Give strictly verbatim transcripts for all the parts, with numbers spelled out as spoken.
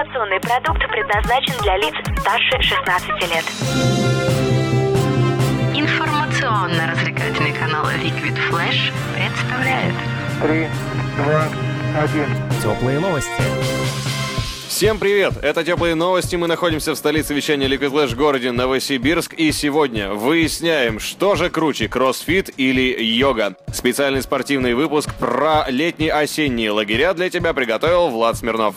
информационный продукт предназначен для лиц старше шестнадцати лет. Информационно-развлекательный канал Liquid Flash представляет три, два, один. Теплые новости. Всем привет! Это «Теплые новости». Мы находимся в столице вещания Liquid Flash, городе Новосибирск. И сегодня выясняем, что же круче – кроссфит или йога. Специальный спортивный выпуск про летние-осенние лагеря для тебя приготовил Влад Смирнов.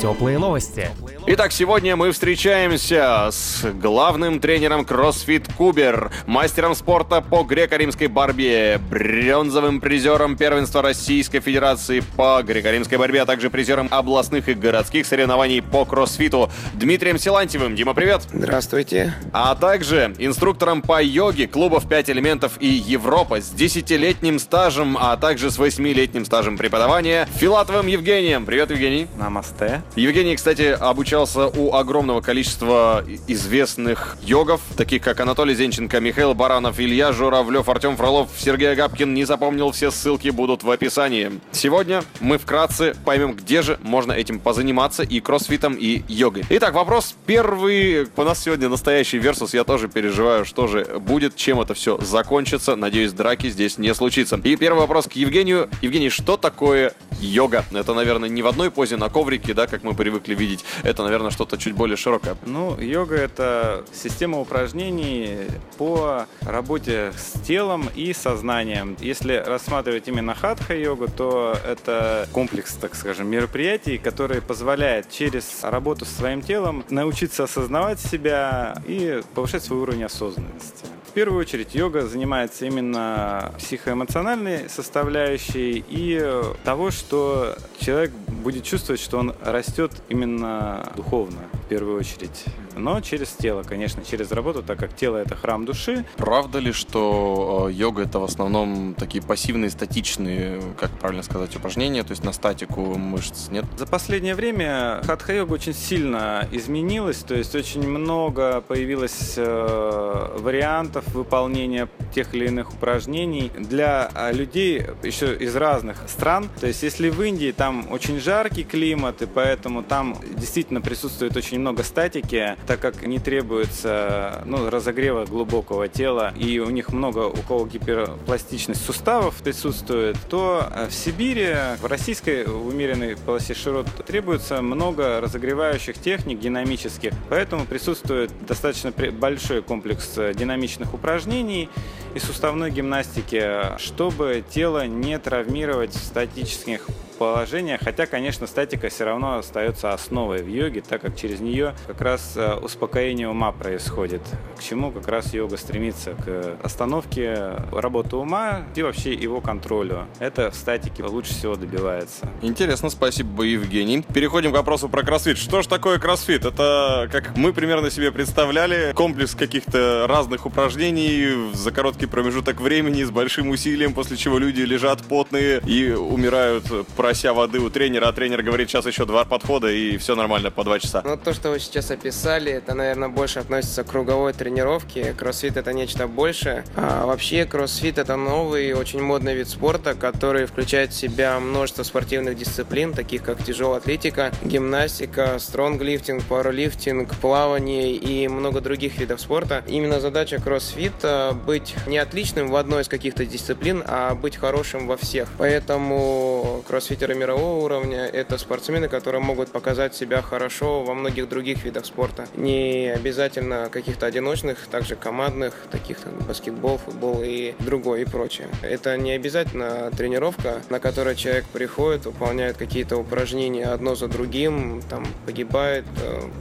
Теплые новости. Итак, сегодня мы встречаемся с главным тренером Кроссфит Кубер, мастером спорта по греко-римской борьбе, бронзовым призером первенства Российской Федерации по греко-римской борьбе, а также призером областных и городских соревнований по кроссфиту Дмитрием Силантьевым. Дима, привет! Здравствуйте! А также инструктором по йоге клубов «Пять элементов» и «Европа» с десятилетним стажем, а также с восьмилетним стажем преподавания Филатовым Евгением. Привет, Евгений! Намасте! Евгений, кстати, обучался у огромного количества известных йогов, таких как Анатолий Зенченко, Михаил Баранов, Илья Журавлев, Артем Фролов, Сергей Агапкин. Не запомнил, все ссылки будут в описании. Сегодня мы вкратце поймем, где же можно этим позаниматься, и кроссфитом, и йогой. Итак, вопрос первый. У нас сегодня настоящий версус. Я тоже переживаю, что же будет, чем это все закончится. Надеюсь, драки здесь не случится. И первый вопрос к Евгению. Евгений, что такое йога? Это, наверное, не в одной позе на коврике, да, как мы привыкли видеть. Это, наверное, что-то чуть более широкое. Ну, йога — это система упражнений по работе с телом и сознанием. Если рассматривать именно хатха-йогу, то это комплекс, так скажем, мероприятий, который позволяет через работу со своим телом научиться осознавать себя и повышать свой уровень осознанности. В первую очередь йога занимается именно психоэмоциональной составляющей и того, что человек будет чувствовать, что он растет именно духовно, в первую очередь. Но через тело, конечно, через работу, так как тело — это храм души. Правда ли, что йога — это в основном такие пассивные, статичные, как правильно сказать, упражнения, то есть на статику мышц, нет? За последнее время хатха-йога очень сильно изменилась, то есть очень много появилось вариантов выполнения тех или иных упражнений для людей еще из разных стран. То есть если в Индии там очень жаркий климат, и поэтому там действительно присутствует очень много статики, так как не требуется ну, разогрева глубокого тела, и у них много, у кого гиперпластичность суставов присутствует, то в Сибири, в российской, в умеренной полосе широт требуется много разогревающих техник динамических, поэтому присутствует достаточно большой комплекс динамичных упражнений и суставной гимнастики, чтобы тело не травмировать в статических положениях, хотя, конечно, статика все равно остается основой в йоге, так как через нее как раз успокоение ума происходит, к чему как раз йога стремится, к остановке работы ума и вообще его контролю. Это в статике лучше всего добивается. Интересно, спасибо, Евгений. Переходим к вопросу про кроссфит. Что же такое кроссфит? Это, как мы примерно себе представляли, комплекс каких-то разных упражнений за короткий промежуток времени с большим усилием, после чего люди лежат потные и умирают, прося воды у тренера, а тренер говорит: сейчас еще два подхода, и все нормально по два часа. Ну, то, что вы сейчас описали, это, наверное, больше относится к круговой тренировке. Кроссфит — это нечто большее. А вообще, кроссфит — это новый, очень модный вид спорта, который включает в себя множество спортивных дисциплин, таких как тяжелая атлетика, гимнастика, стронглифтинг, пауэрлифтинг, плавание и много других видов спорта. Именно задача кроссфита — быть не отличным в одной из каких-то дисциплин, а быть хорошим во всех. Поэтому кроссфитеры мирового уровня — это спортсмены, которые могут показать себя хорошо во многих других видах спорта. Не обязательно каких-то одиночных, также командных, таких как баскетбол, футбол и другое, и прочее. Это не обязательно тренировка, на которой человек приходит, выполняет какие-то упражнения одно за другим, там, погибает,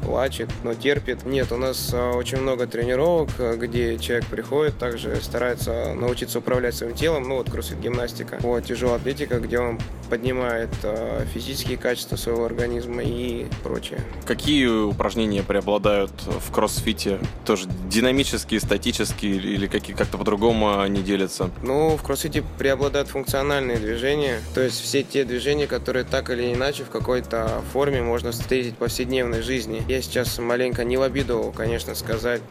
плачет, но терпит. Нет, у нас очень много тренировок, где человек приходит, также старается научиться управлять своим телом, ну вот кроссфит-гимнастика, вот тяжелая атлетика, где он поднимает понимает физические качества своего организма и прочее. Какие упражнения преобладают в кроссфите? Тоже динамические, статические или какие как-то по-другому они делятся? Ну, в кроссфите преобладают функциональные движения, то есть все те движения, которые так или иначе в какой-то форме можно встретить в повседневной жизни. Я сейчас маленько не в обиду, конечно, сказать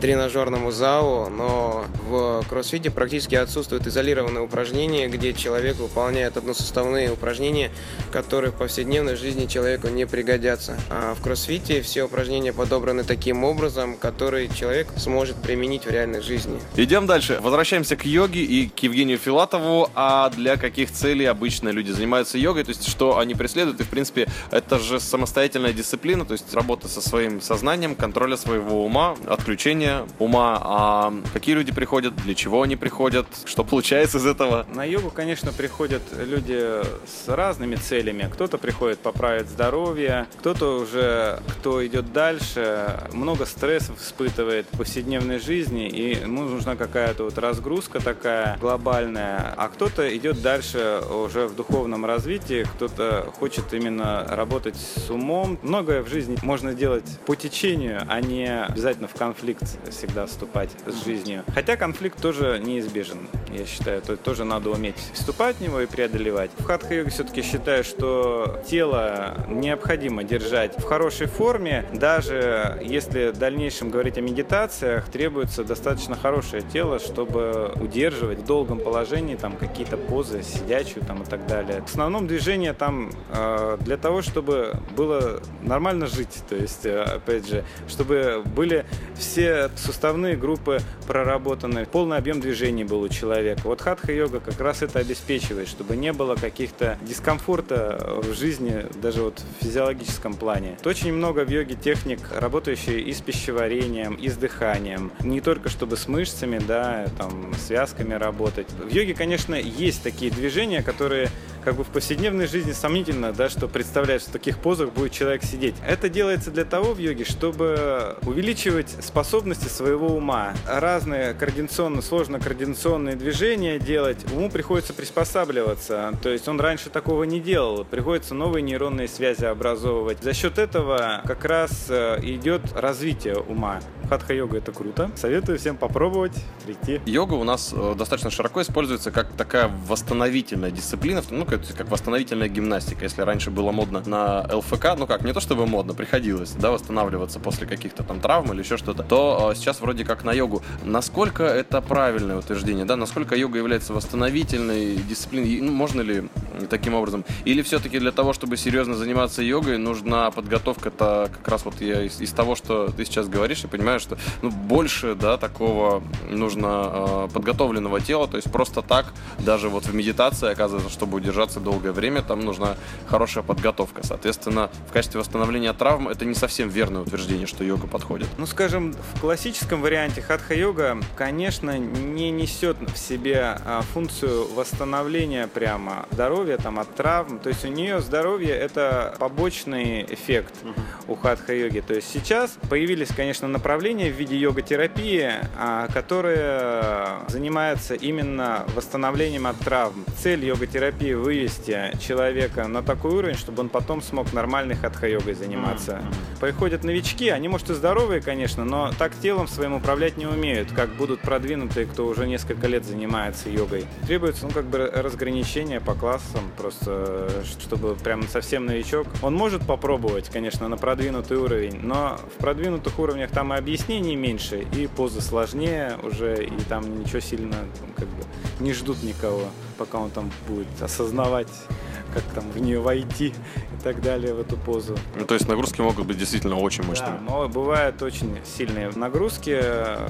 тренажерному залу, но в кроссфите практически отсутствуют изолированные упражнения, где человек выполняет односуставные упражнения, которые в повседневной жизни человеку не пригодятся. А в кроссфите все упражнения подобраны таким образом, который человек сможет применить в реальной жизни. Идем дальше. Возвращаемся к йоге и к Евгению Филатову. А для каких целей обычно люди занимаются йогой? То есть что они преследуют? И в принципе это же самостоятельная дисциплина, то есть работа со своим сознанием, контроля своего ума, отключение ума. А какие люди приходят? Для чего они приходят? Что получается из этого? На йогу, конечно, приходят люди с разными целями. Кто-то приходит поправить здоровье, кто-то уже, кто идет дальше, много стрессов испытывает в повседневной жизни, и ему нужна какая-то вот разгрузка такая глобальная. А кто-то идет дальше уже в духовном развитии, кто-то хочет именно работать с умом. Многое в жизни можно делать по течению, а не обязательно в конфликт всегда вступать с жизнью. Хотя конфликт тоже неизбежен, я считаю. То тоже надо уметь вступать в него и преодолевать. В хатха-йоге все-таки считаю, что тело необходимо держать в хорошей форме. Даже если в дальнейшем говорить о медитациях, требуется достаточно хорошее тело, чтобы удерживать в долгом положении там какие-то позы, сидячую там и так далее. В основном движение там э, для того, чтобы было нормально жить. То есть, опять же, чтобы были все суставные группы проработаны, полный объем движений был у человека. Вот хатха-йога как раз это обеспечивает, чтобы не было каких-то дискомфорта в жизни, даже вот в физиологическом плане. Очень много в йоге техник, работающие и с пищеварением, и с дыханием. Не только чтобы с мышцами, да, там, связками работать. В йоге, конечно, есть такие движения, которые как бы в повседневной жизни сомнительно, да, что представляешь, в таких позах будет человек сидеть. Это делается для того в йоге, чтобы увеличивать способности своего ума. Разные координационно, сложно-координационные движения делать. Уму приходится приспосабливаться. То есть он раньше такого не делал. Приходится новые нейронные связи образовывать. За счет этого как раз идет развитие ума. Хатха-йога – это круто. Советую всем попробовать, прийти. Йога у нас достаточно широко используется как такая восстановительная дисциплина, ну, как, как восстановительная гимнастика. Если раньше было модно на ЛФК, ну как, не то чтобы модно, приходилось, да, восстанавливаться после каких-то там травм или еще что-то, то сейчас вроде как на йогу. Насколько это правильное утверждение, да, насколько йога является восстановительной дисциплиной, ну, можно ли таким образом? Или все-таки для того, чтобы серьезно заниматься йогой, нужна подготовка-то как раз вот я из, из того, что ты сейчас говоришь, я понимаю, что ну, больше, да, такого нужно э, подготовленного тела, то есть просто так, даже вот в медитации, оказывается, чтобы удержаться долгое время, там нужна хорошая подготовка. Соответственно, в качестве восстановления травм это не совсем верное утверждение, что йога подходит. Ну, скажем, в классическом варианте хатха-йога, конечно, не несет в себе функцию восстановления прямо здоровья там, от травм, то есть у нее здоровье это побочный эффект у хатха-йоги. То есть сейчас появились, конечно, направления в виде йога-терапии, которая занимается именно восстановлением от травм. Цель йога-терапии – вывести человека на такой уровень, чтобы он потом смог нормальной хатха-йогой заниматься. Приходят новички, они, может, и здоровые, конечно, но так телом своим управлять не умеют, как будут продвинутые, кто уже несколько лет занимается йогой. Требуется, ну, как бы разграничение по классам, просто чтобы прям совсем новичок. Он может попробовать, конечно, на продвинутый уровень, но в продвинутых уровнях там и объясняется, объяснений меньше, и позы сложнее уже, и там ничего сильно как бы не ждут никого, пока он там будет осознавать, как там в нее войти и так далее, в эту позу. Ну, то есть нагрузки могут быть действительно очень мощными. Да, но бывают очень сильные нагрузки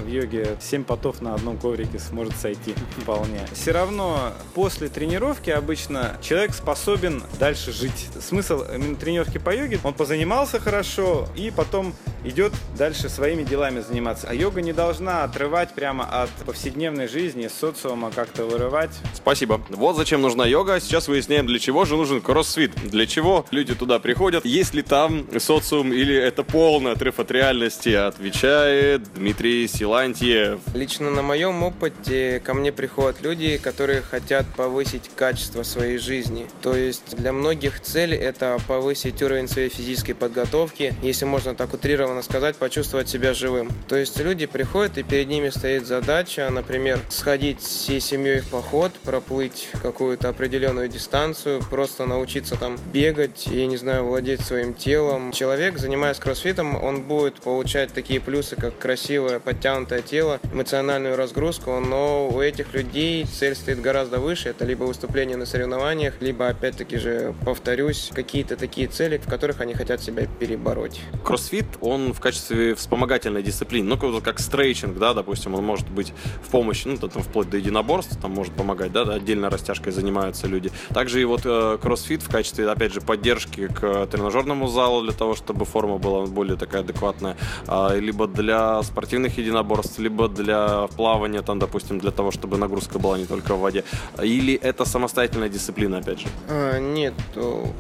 в йоге. Семь потов на одном коврике сможет сойти вполне. Все равно после тренировки обычно человек способен дальше жить. Смысл именно тренировки по йоге, он позанимался хорошо и потом идет дальше своими делами заниматься. А йога не должна отрывать прямо от повседневной жизни, социума как-то вырывать. Спасибо. Вот зачем нужна йога. Сейчас выясняем, для чего же нужен кроссфит? Для чего люди туда приходят? Есть ли там социум или это полный отрыв от реальности? Отвечает Дмитрий Силантьев. Лично на моем опыте ко мне приходят люди, которые хотят повысить качество своей жизни. То есть для многих цель — это повысить уровень своей физической подготовки, если можно так утрированно сказать, почувствовать себя живым. То есть люди приходят, и перед ними стоит задача, например, сходить всей семьей в поход, проплыть какую-то определенную дистанцию, просто научиться там бегать и, не знаю, владеть своим телом. Человек, занимаясь кроссфитом, он будет получать такие плюсы, как красивое подтянутое тело, эмоциональную разгрузку, но у этих людей цель стоит гораздо выше. Это либо выступление на соревнованиях, либо, опять-таки же, повторюсь, какие-то такие цели, в которых они хотят себя перебороть. Кроссфит, он в качестве вспомогательной дисциплины, ну, как стрейчинг, да, допустим, он может быть в помощь, ну, там, вплоть до единоборств, там может помогать, да, отдельно растяжкой занимаются люди. Также и вот э, кроссфит в качестве, опять же, поддержки к тренажерному залу для того, чтобы форма была более такая адекватная, э, либо для спортивных единоборств, либо для плавания, там, допустим, для того, чтобы нагрузка была не только в воде. Или это самостоятельная дисциплина, опять же? А, нет,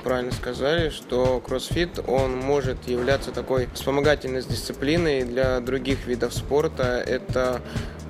правильно сказали, что кроссфит, он может являться такой вспомогательной дисциплиной для других видов спорта. Это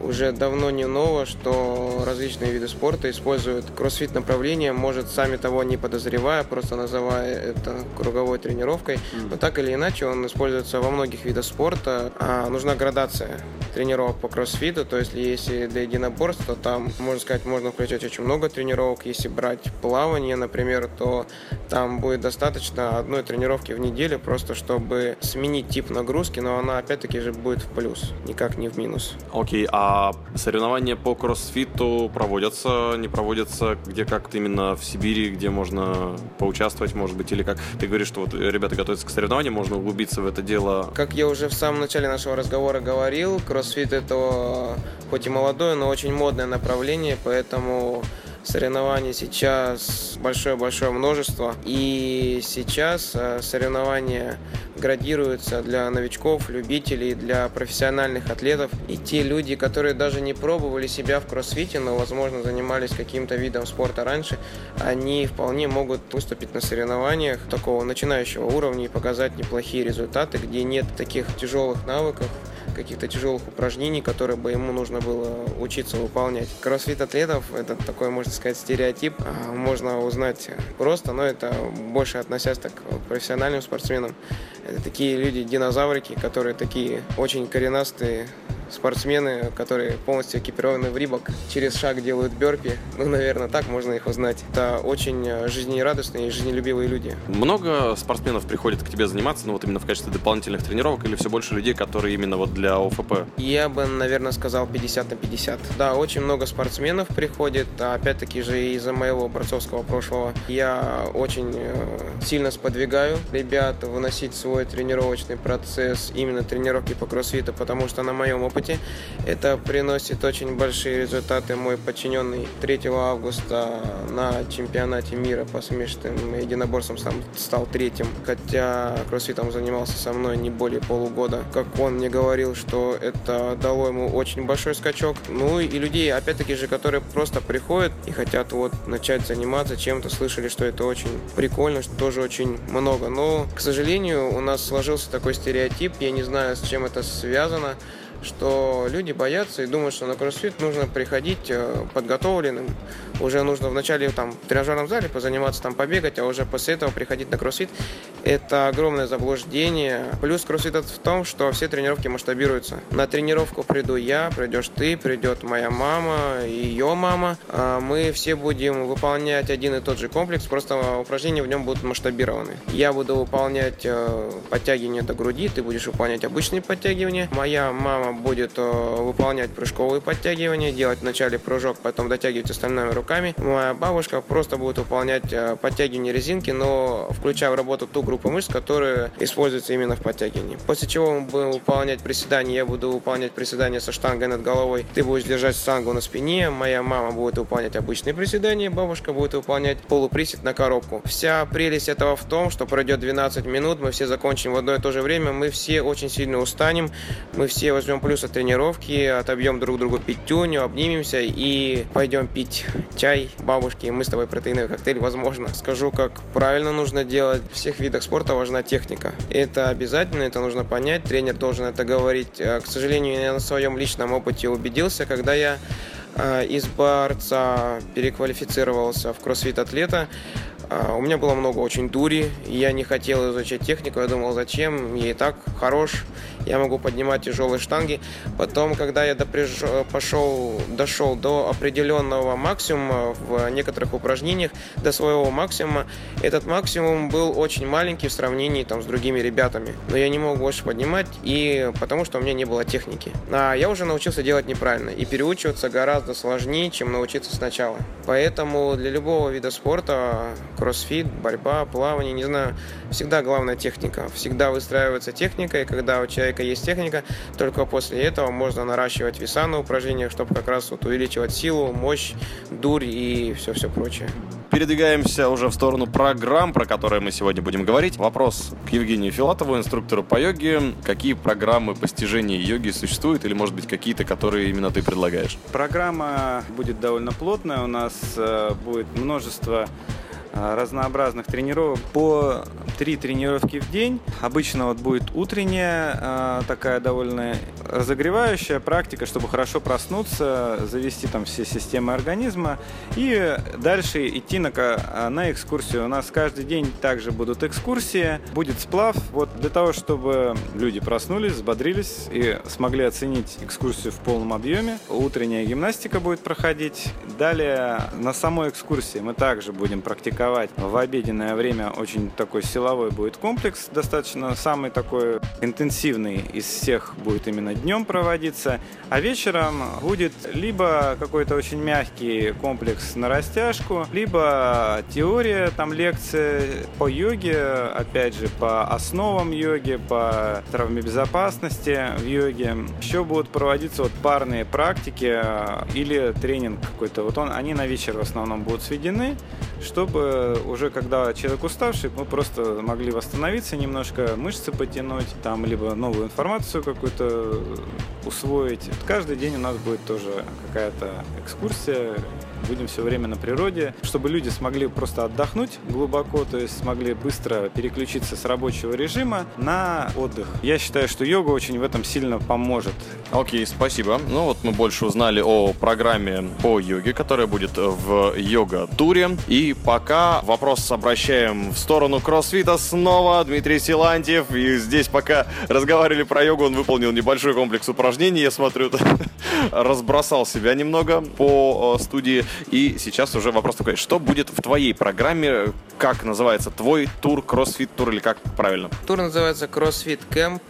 уже давно не ново, что различные виды спорта используют кроссфит направление, может, сами того не подозревая, просто называя это круговой тренировкой. Но так или иначе он используется во многих видах спорта. А нужна градация тренировок по кроссфиту. То есть если для единоборств, то там, можно сказать, можно включать очень много тренировок. Если брать плавание, например, то там будет достаточно одной тренировки в неделю, просто чтобы сменить тип нагрузки, но она опять-таки же будет в плюс, никак не в минус. Окей, okay, а А соревнования по кроссфиту проводятся, не проводятся, где как-то именно в Сибири, где можно поучаствовать, может быть, или как? Ты говоришь, что вот ребята готовятся к соревнованиям, можно углубиться в это дело. Как я уже в самом начале нашего разговора говорил, кроссфит — это хоть и молодое, но очень модное направление, поэтому соревнований сейчас большое-большое множество. И сейчас соревнования градируются для новичков, любителей, для профессиональных атлетов. И те люди, которые даже не пробовали себя в кроссфите, но, возможно, занимались каким-то видом спорта раньше, они вполне могут выступить на соревнованиях такого начинающего уровня и показать неплохие результаты, где нет таких тяжелых навыков, каких-то тяжелых упражнений, которые бы ему нужно было учиться выполнять. Кроссфит атлетов — это такой, можно сказать, стереотип. Можно узнать просто, но это больше относясь так к профессиональным спортсменам. Это такие люди-динозаврики, которые такие очень коренастые спортсмены, которые полностью экипированы в рибок, через шаг делают бёрпи. Ну, наверное, так можно их узнать. Это очень жизнерадостные и жизнелюбивые люди. Много спортсменов приходит к тебе заниматься, ну, вот именно в качестве дополнительных тренировок, или все больше людей, которые именно вот для ОФП? Я бы, наверное, сказал пятьдесят на пятьдесят. Да, очень много спортсменов приходит, опять-таки же из-за моего борцовского прошлого. Я очень сильно сподвигаю ребят выносить свой тренировочный процесс, именно тренировки по кроссфиту, потому что на моем опыте это приносит очень большие результаты. Мой подчиненный третьего августа на чемпионате мира по смешанным единоборствам сам стал третьим, хотя кроссфитом занимался со мной не более полугода. Как он мне говорил, что это дало ему очень большой скачок. Ну и людей, опять-таки же, которые просто приходят и хотят вот начать заниматься чем-то, слышали, что это очень прикольно, что тоже очень много. Но, к сожалению, у нас сложился такой стереотип, я не знаю, с чем это связано, что люди боятся и думают, что на кроссфит нужно приходить подготовленным. Уже нужно вначале там, в тренажерном зале позаниматься, там, побегать, а уже после этого приходить на кроссфит. Это огромное заблуждение. Плюс кроссфита в том, что все тренировки масштабируются. На тренировку приду я, придешь ты, придет моя мама, ее мама. Мы все будем выполнять один и тот же комплекс, просто упражнения в нем будут масштабированы. Я буду выполнять подтягивания до груди, ты будешь выполнять обычные подтягивания. Моя мама будет выполнять прыжковые подтягивания, делать вначале прыжок, потом дотягивать остальными руками. Моя бабушка просто будет выполнять подтягивание резинки, но включая в работу ту группу мышц, которые используются именно в подтягивании. После чего мы будем выполнять приседания. Я буду выполнять приседания со штангой над головой. Ты будешь держать штангу на спине. Моя мама будет выполнять обычные приседания. Бабушка будет выполнять полуприсед на коробку. Вся прелесть этого в том, что пройдет двенадцать минут, мы все закончим в одно и то же время, мы все очень сильно устанем, мы все возьмем возьмем плюс от тренировки, отобьем друг другу пятюню, обнимемся и пойдем пить чай бабушки. Мы с тобой протеиновый коктейль, возможно. Скажу, как правильно нужно делать. В всех видах спорта важна техника. Это обязательно, это нужно понять. Тренер должен это говорить. К сожалению, я на своем личном опыте убедился, когда я из борца переквалифицировался в кроссфит-атлета. У меня было много очень дури, я не хотел изучать технику, я думал, зачем, я и так хорош, я могу поднимать тяжелые штанги. Потом, когда я доприж... пошел, дошел до определенного максимума в некоторых упражнениях, до своего максимума, этот максимум был очень маленький в сравнении там, с другими ребятами. Но я не мог больше поднимать, и потому что у меня не было техники. А я уже научился делать неправильно, и переучиваться гораздо сложнее, чем научиться сначала. Поэтому для любого вида спорта, кроссфит, борьба, плавание, не знаю, всегда главная техника. Всегда выстраивается техника, и когда у человека есть техника, только после этого можно наращивать веса на упражнениях, чтобы как раз вот увеличивать силу, мощь, дурь и все-все прочее. Передвигаемся уже в сторону программ, про которые мы сегодня будем говорить. Вопрос к Евгению Филатову, инструктору по йоге. Какие программы постижения йоги существуют или, может быть, какие-то, которые именно ты предлагаешь? Программа будет довольно плотная. У нас будет множество разнообразных тренировок. По три тренировки в день. Обычно вот будет утренняя, такая довольно разогревающая практика, чтобы хорошо проснуться, завести там все системы организма и дальше идти на, на экскурсию. У нас каждый день также будут экскурсии, будет сплав. Вот для того, чтобы люди проснулись, взбодрились и смогли оценить экскурсию в полном объеме. Утренняя гимнастика будет проходить. Далее на самой экскурсии мы также будем практиковать. В обеденное время очень такой силовой будет комплекс, достаточно самый такой интенсивный из всех будет именно днем проводиться, а вечером будет либо какой-то очень мягкий комплекс на растяжку, либо теория, там лекции по йоге, опять же по основам йоги, по травмобезопасности в йоге. Еще будут проводиться вот парные практики или тренинг какой-то, вот он, они на вечер в основном будут сведены, чтобы уже когда человек уставший, мы просто могли восстановиться немножко, мышцы потянуть, там либо новую информацию какую-то усвоить. Каждый день у нас будет тоже какая-то экскурсия. Будем все время на природе, чтобы люди смогли просто отдохнуть глубоко, то есть смогли быстро переключиться с рабочего режима на отдых. Я считаю, что йога очень в этом сильно поможет. Окей, спасибо. Ну вот мы больше узнали о программе по йоге, которая будет в йога-туре. И пока вопрос обращаем в сторону кроссфита снова. Дмитрий Силантьев. И здесь пока разговаривали про йогу, он выполнил небольшой комплекс упражнений. Я смотрю, разбросал себя немного по студии. И сейчас уже вопрос такой, что будет в твоей программе, как называется твой тур, кроссфит-тур или как правильно? Тур называется CrossFit Camp.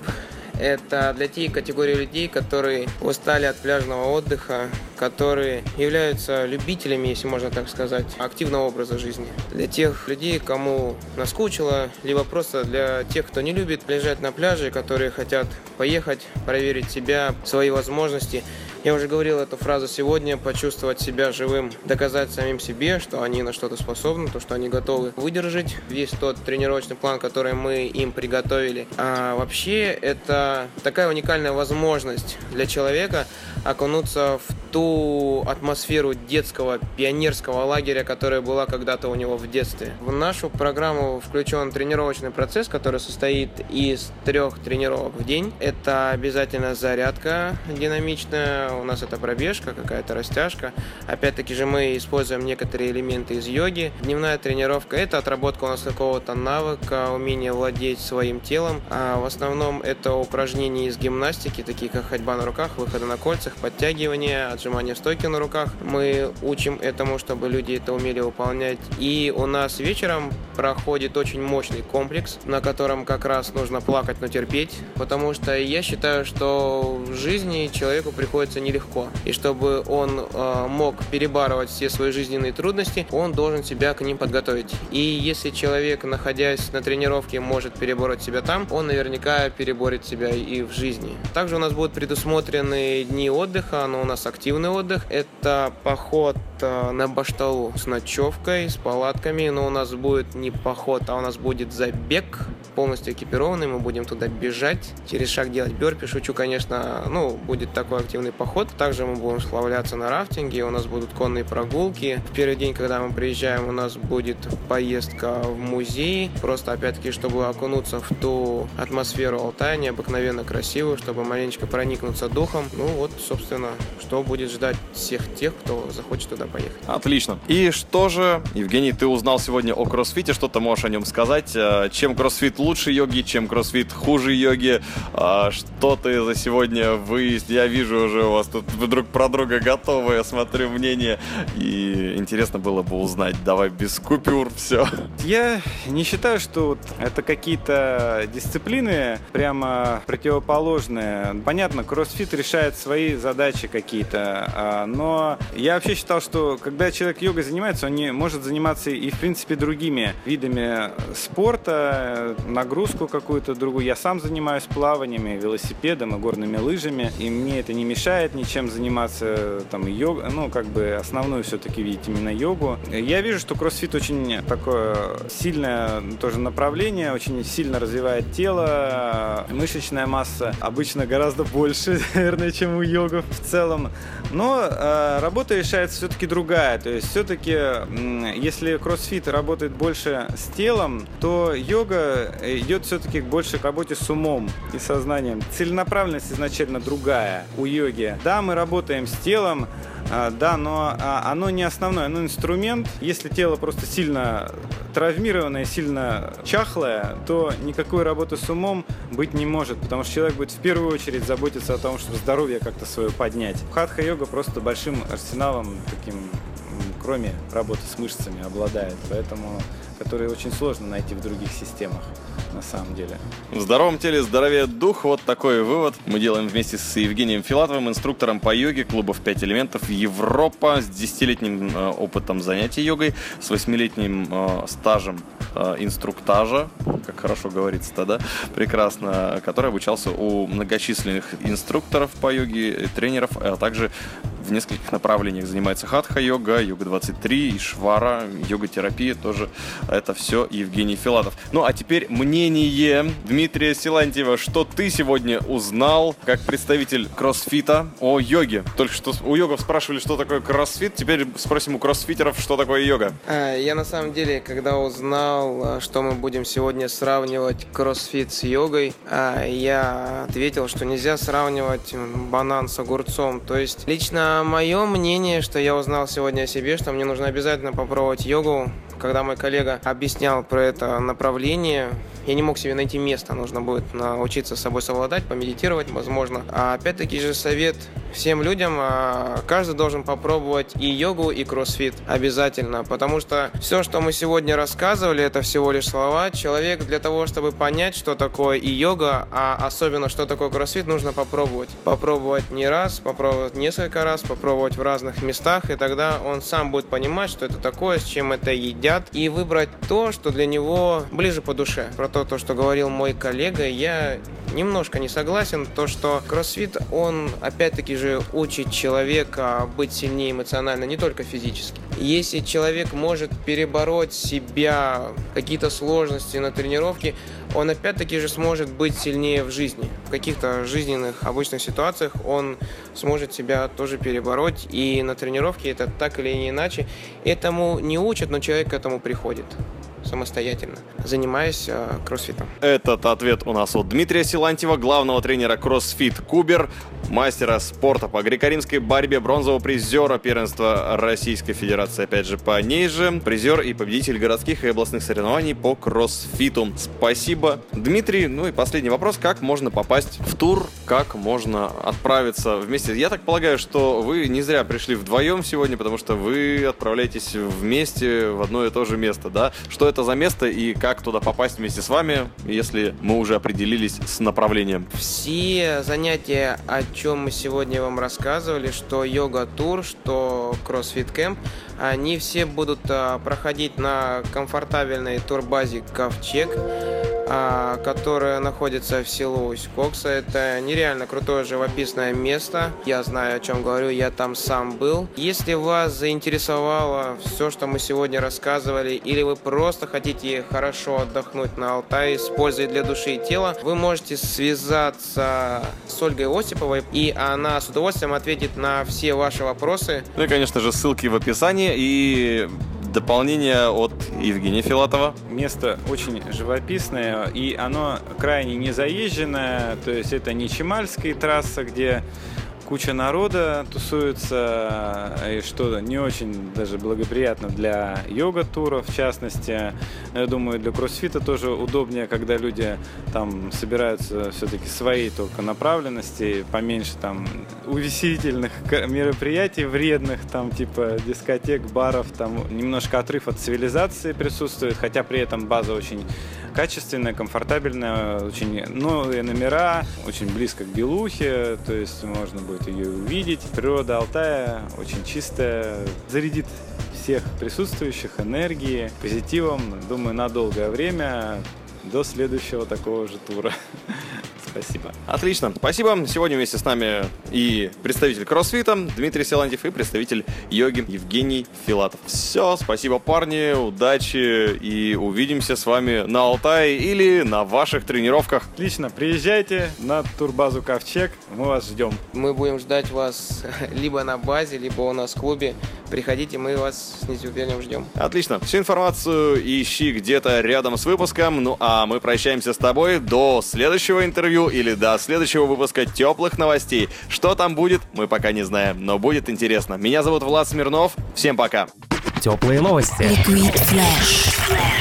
Это для тех категорий людей, которые устали от пляжного отдыха, которые являются любителями, если можно так сказать, активного образа жизни. Для тех людей, кому наскучило, либо просто для тех, кто не любит лежать на пляже, которые хотят поехать, проверить себя, свои возможности. Я уже говорил эту фразу сегодня, почувствовать себя живым, доказать самим себе, что они на что-то способны, то, что они готовы выдержать весь тот тренировочный план, который мы им приготовили. А вообще, это такая уникальная возможность для человека окунуться в ту атмосферу детского пионерского лагеря, которая была когда-то у него в детстве. В нашу программу включен тренировочный процесс, который состоит из трех тренировок в день. Это обязательно зарядка динамичная, у нас это пробежка, какая-то растяжка. Опять-таки же мы используем некоторые элементы из йоги. Дневная тренировка – это отработка у нас какого-то навыка, умение владеть своим телом. А в основном это упражнения из гимнастики, такие как ходьба на руках, выходы на кольцах, подтягивания, отжимания в стойке на руках. Мы учим этому, чтобы люди это умели выполнять. И у нас вечером проходит очень мощный комплекс, на котором как раз нужно плакать, но терпеть. Потому что я считаю, что в жизни человеку приходится нелегко. И чтобы он э, мог перебарывать все свои жизненные трудности, он должен себя к ним подготовить. И если человек, находясь на тренировке, может перебороть себя там, он наверняка переборет себя и в жизни. Также у нас будут предусмотрены дни отдыха, но у нас активный отдых. Это поход на Бештау с ночевкой, с палатками, но у нас будет не поход, а у нас будет забег полностью экипированный, мы будем туда бежать, через шаг делать бёрпи, шучу, конечно, ну, будет такой активный поход. Также мы будем сплавляться на рафтинге, у нас будут конные прогулки. В первый день, когда мы приезжаем, у нас будет поездка в музей, просто, опять-таки, чтобы окунуться в ту атмосферу Алтая, необыкновенно красивую, чтобы маленечко проникнуться духом. Ну вот, собственно, что будет ждать всех тех, кто захочет туда поехать. Отлично. И что же, Евгений, ты узнал сегодня о кроссфите, что ты можешь о нем сказать? Чем кроссфит лучше йоги, чем кроссфит хуже йоги? Что ты за сегодня выяснил? Я вижу уже у вас тут друг про друга готовы, я смотрю мнение, и интересно было бы узнать. Давай без купюр, все. Я не считаю, что это какие-то дисциплины прямо противоположные. Понятно, кроссфит решает свои задачи какие-то, но я вообще считал, что когда человек йогой занимается, он не может заниматься и, в принципе, другими видами спорта, нагрузку какую-то другую. Я сам занимаюсь плаваниями, велосипедом и горными лыжами, и мне это не мешает ничем заниматься, там, йог, ну, как бы основную все-таки видеть именно йогу. Я вижу, что кроссфит очень такое сильное тоже направление, очень сильно развивает тело, мышечная масса обычно гораздо больше, наверное, чем у йогов в целом, но э, работа решается все-таки другая, то есть все-таки, э, если кроссфит работает больше с телом, то йога идет все-таки больше к работе с умом и сознанием. Целенаправленность изначально другая у йоги. Да, мы работаем с телом, да, но оно не основное, оно инструмент. Если тело просто сильно травмированное, сильно чахлое, то никакой работы с умом быть не может, потому что человек будет в первую очередь заботиться о том, чтобы здоровье как-то свое поднять. Хатха-йога просто большим арсеналом таким, кроме работы с мышцами, обладает, поэтому, которые очень сложно найти в других системах, на самом деле. В здоровом теле здоровее дух. Вот такой вывод мы делаем вместе с Евгением Филатовым, инструктором по йоге клубов «Пять элементов» Европа, с десятилетним э, опытом занятий йогой, с восьмилетним э, стажем э, инструктажа, как хорошо говорится тогда, прекрасно, который обучался у многочисленных инструкторов по йоге, тренеров, а также в нескольких направлениях занимается хатха-йога, йога двадцать три, ишвара, йога-терапия тоже. Это все Евгений Филатов. Ну а теперь мнение Дмитрия Силантьева. Что ты сегодня узнал как представитель кроссфита о йоге? Только что у йогов спрашивали, что такое кроссфит. Теперь спросим у кроссфитеров, что такое йога. Я на самом деле, когда узнал, что мы будем сегодня сравнивать кроссфит с йогой, я ответил, что нельзя сравнивать банан с огурцом. То есть лично мое мнение, что я узнал сегодня о себе, что мне нужно обязательно попробовать йогу. Когда мой коллега объяснял про это направление, я не мог себе найти место. Нужно будет научиться с собой совладать, помедитировать, возможно. А опять-таки же совет всем людям. Каждый должен попробовать и йогу, и кроссфит обязательно. Потому что все, что мы сегодня рассказывали, это всего лишь слова. Человек для того, чтобы понять, что такое и йога, а особенно, что такое кроссфит, нужно попробовать. Попробовать не раз, попробовать несколько раз, попробовать в разных местах. И тогда он сам будет понимать, что это такое, с чем это едят. И выбрать то, что для него ближе по душе. Про то, то, что говорил мой коллега, я немножко не согласен. То, что кроссфит, он опять-таки же учит человека быть сильнее эмоционально, не только физически. Если человек может перебороть себя, какие-то сложности на тренировке, он опять-таки же сможет быть сильнее в жизни. В каких-то жизненных, обычных ситуациях он сможет себя тоже перебороть. И на тренировке это так или иначе. Этому не учат, но человек к этому приходит самостоятельно, занимаясь э, кроссфитом. Этот ответ у нас от Дмитрия Силантьева, главного тренера «Кроссфит Кубер», мастера спорта по греко-римской борьбе, бронзового призера первенства Российской Федерации, опять же, по ней же, призер и победитель городских и областных соревнований по кроссфиту. Спасибо, Дмитрий. Ну и последний вопрос. Как можно попасть в тур? Как можно отправиться вместе? Я так полагаю, что вы не зря пришли вдвоем сегодня, потому что вы отправляетесь вместе в одно и то же место, да? Что это за место и как туда попасть вместе с вами, если мы уже определились с направлением? Все занятия, о чем мы сегодня вам рассказывали, что йога-тур, что CrossFit Camp, они все будут проходить на комфортабельной турбазе «Ковчег». которая находится в селе Усть-Кокса. Это нереально крутое живописное место. Я знаю, о чем говорю, я там сам был. Если вас заинтересовало все, что мы сегодня рассказывали, или вы просто хотите хорошо отдохнуть на Алтае с пользой для души и тела, вы можете связаться с Ольгой Осиповой, и она с удовольствием ответит на все ваши вопросы. Ну и, конечно же, ссылки в описании и... дополнение от Евгения Филатова. Место очень живописное, и оно крайне незаезженное, то есть это не Чемальская трасса, где куча народа тусуется, и что не очень даже благоприятно для йога-тура, в частности. Я думаю, для кроссфита тоже удобнее, когда люди там собираются все-таки своей только направленности, поменьше там увеселительных мероприятий вредных, там типа дискотек, баров, там немножко отрыв от цивилизации присутствует, хотя при этом база очень качественная, комфортабельная, очень новые номера, очень близко к Белухе, то есть можно будет ее увидеть. Природа Алтая очень чистая, зарядит всех присутствующих энергией, позитивом, думаю, на долгое время, до следующего такого же тура. Спасибо. Отлично. Спасибо. Сегодня вместе с нами и представитель кроссфита Дмитрий Силантьев, и представитель йоги Евгений Филатов. Все. Спасибо, парни. Удачи. И увидимся с вами на Алтае или на ваших тренировках. Отлично. Приезжайте на турбазу «Ковчег». Мы вас ждем. Мы будем ждать вас либо на базе, либо у нас в клубе. Приходите, мы вас с нетерпением ждем. Отлично. Всю информацию ищи где-то рядом с выпуском. Ну, а мы прощаемся с тобой до следующего интервью или до следующего выпуска теплых новостей. Что там будет, мы пока не знаем, но будет интересно. Меня зовут Влад Смирнов. Всем пока. Теплые новости. Liquid Flash.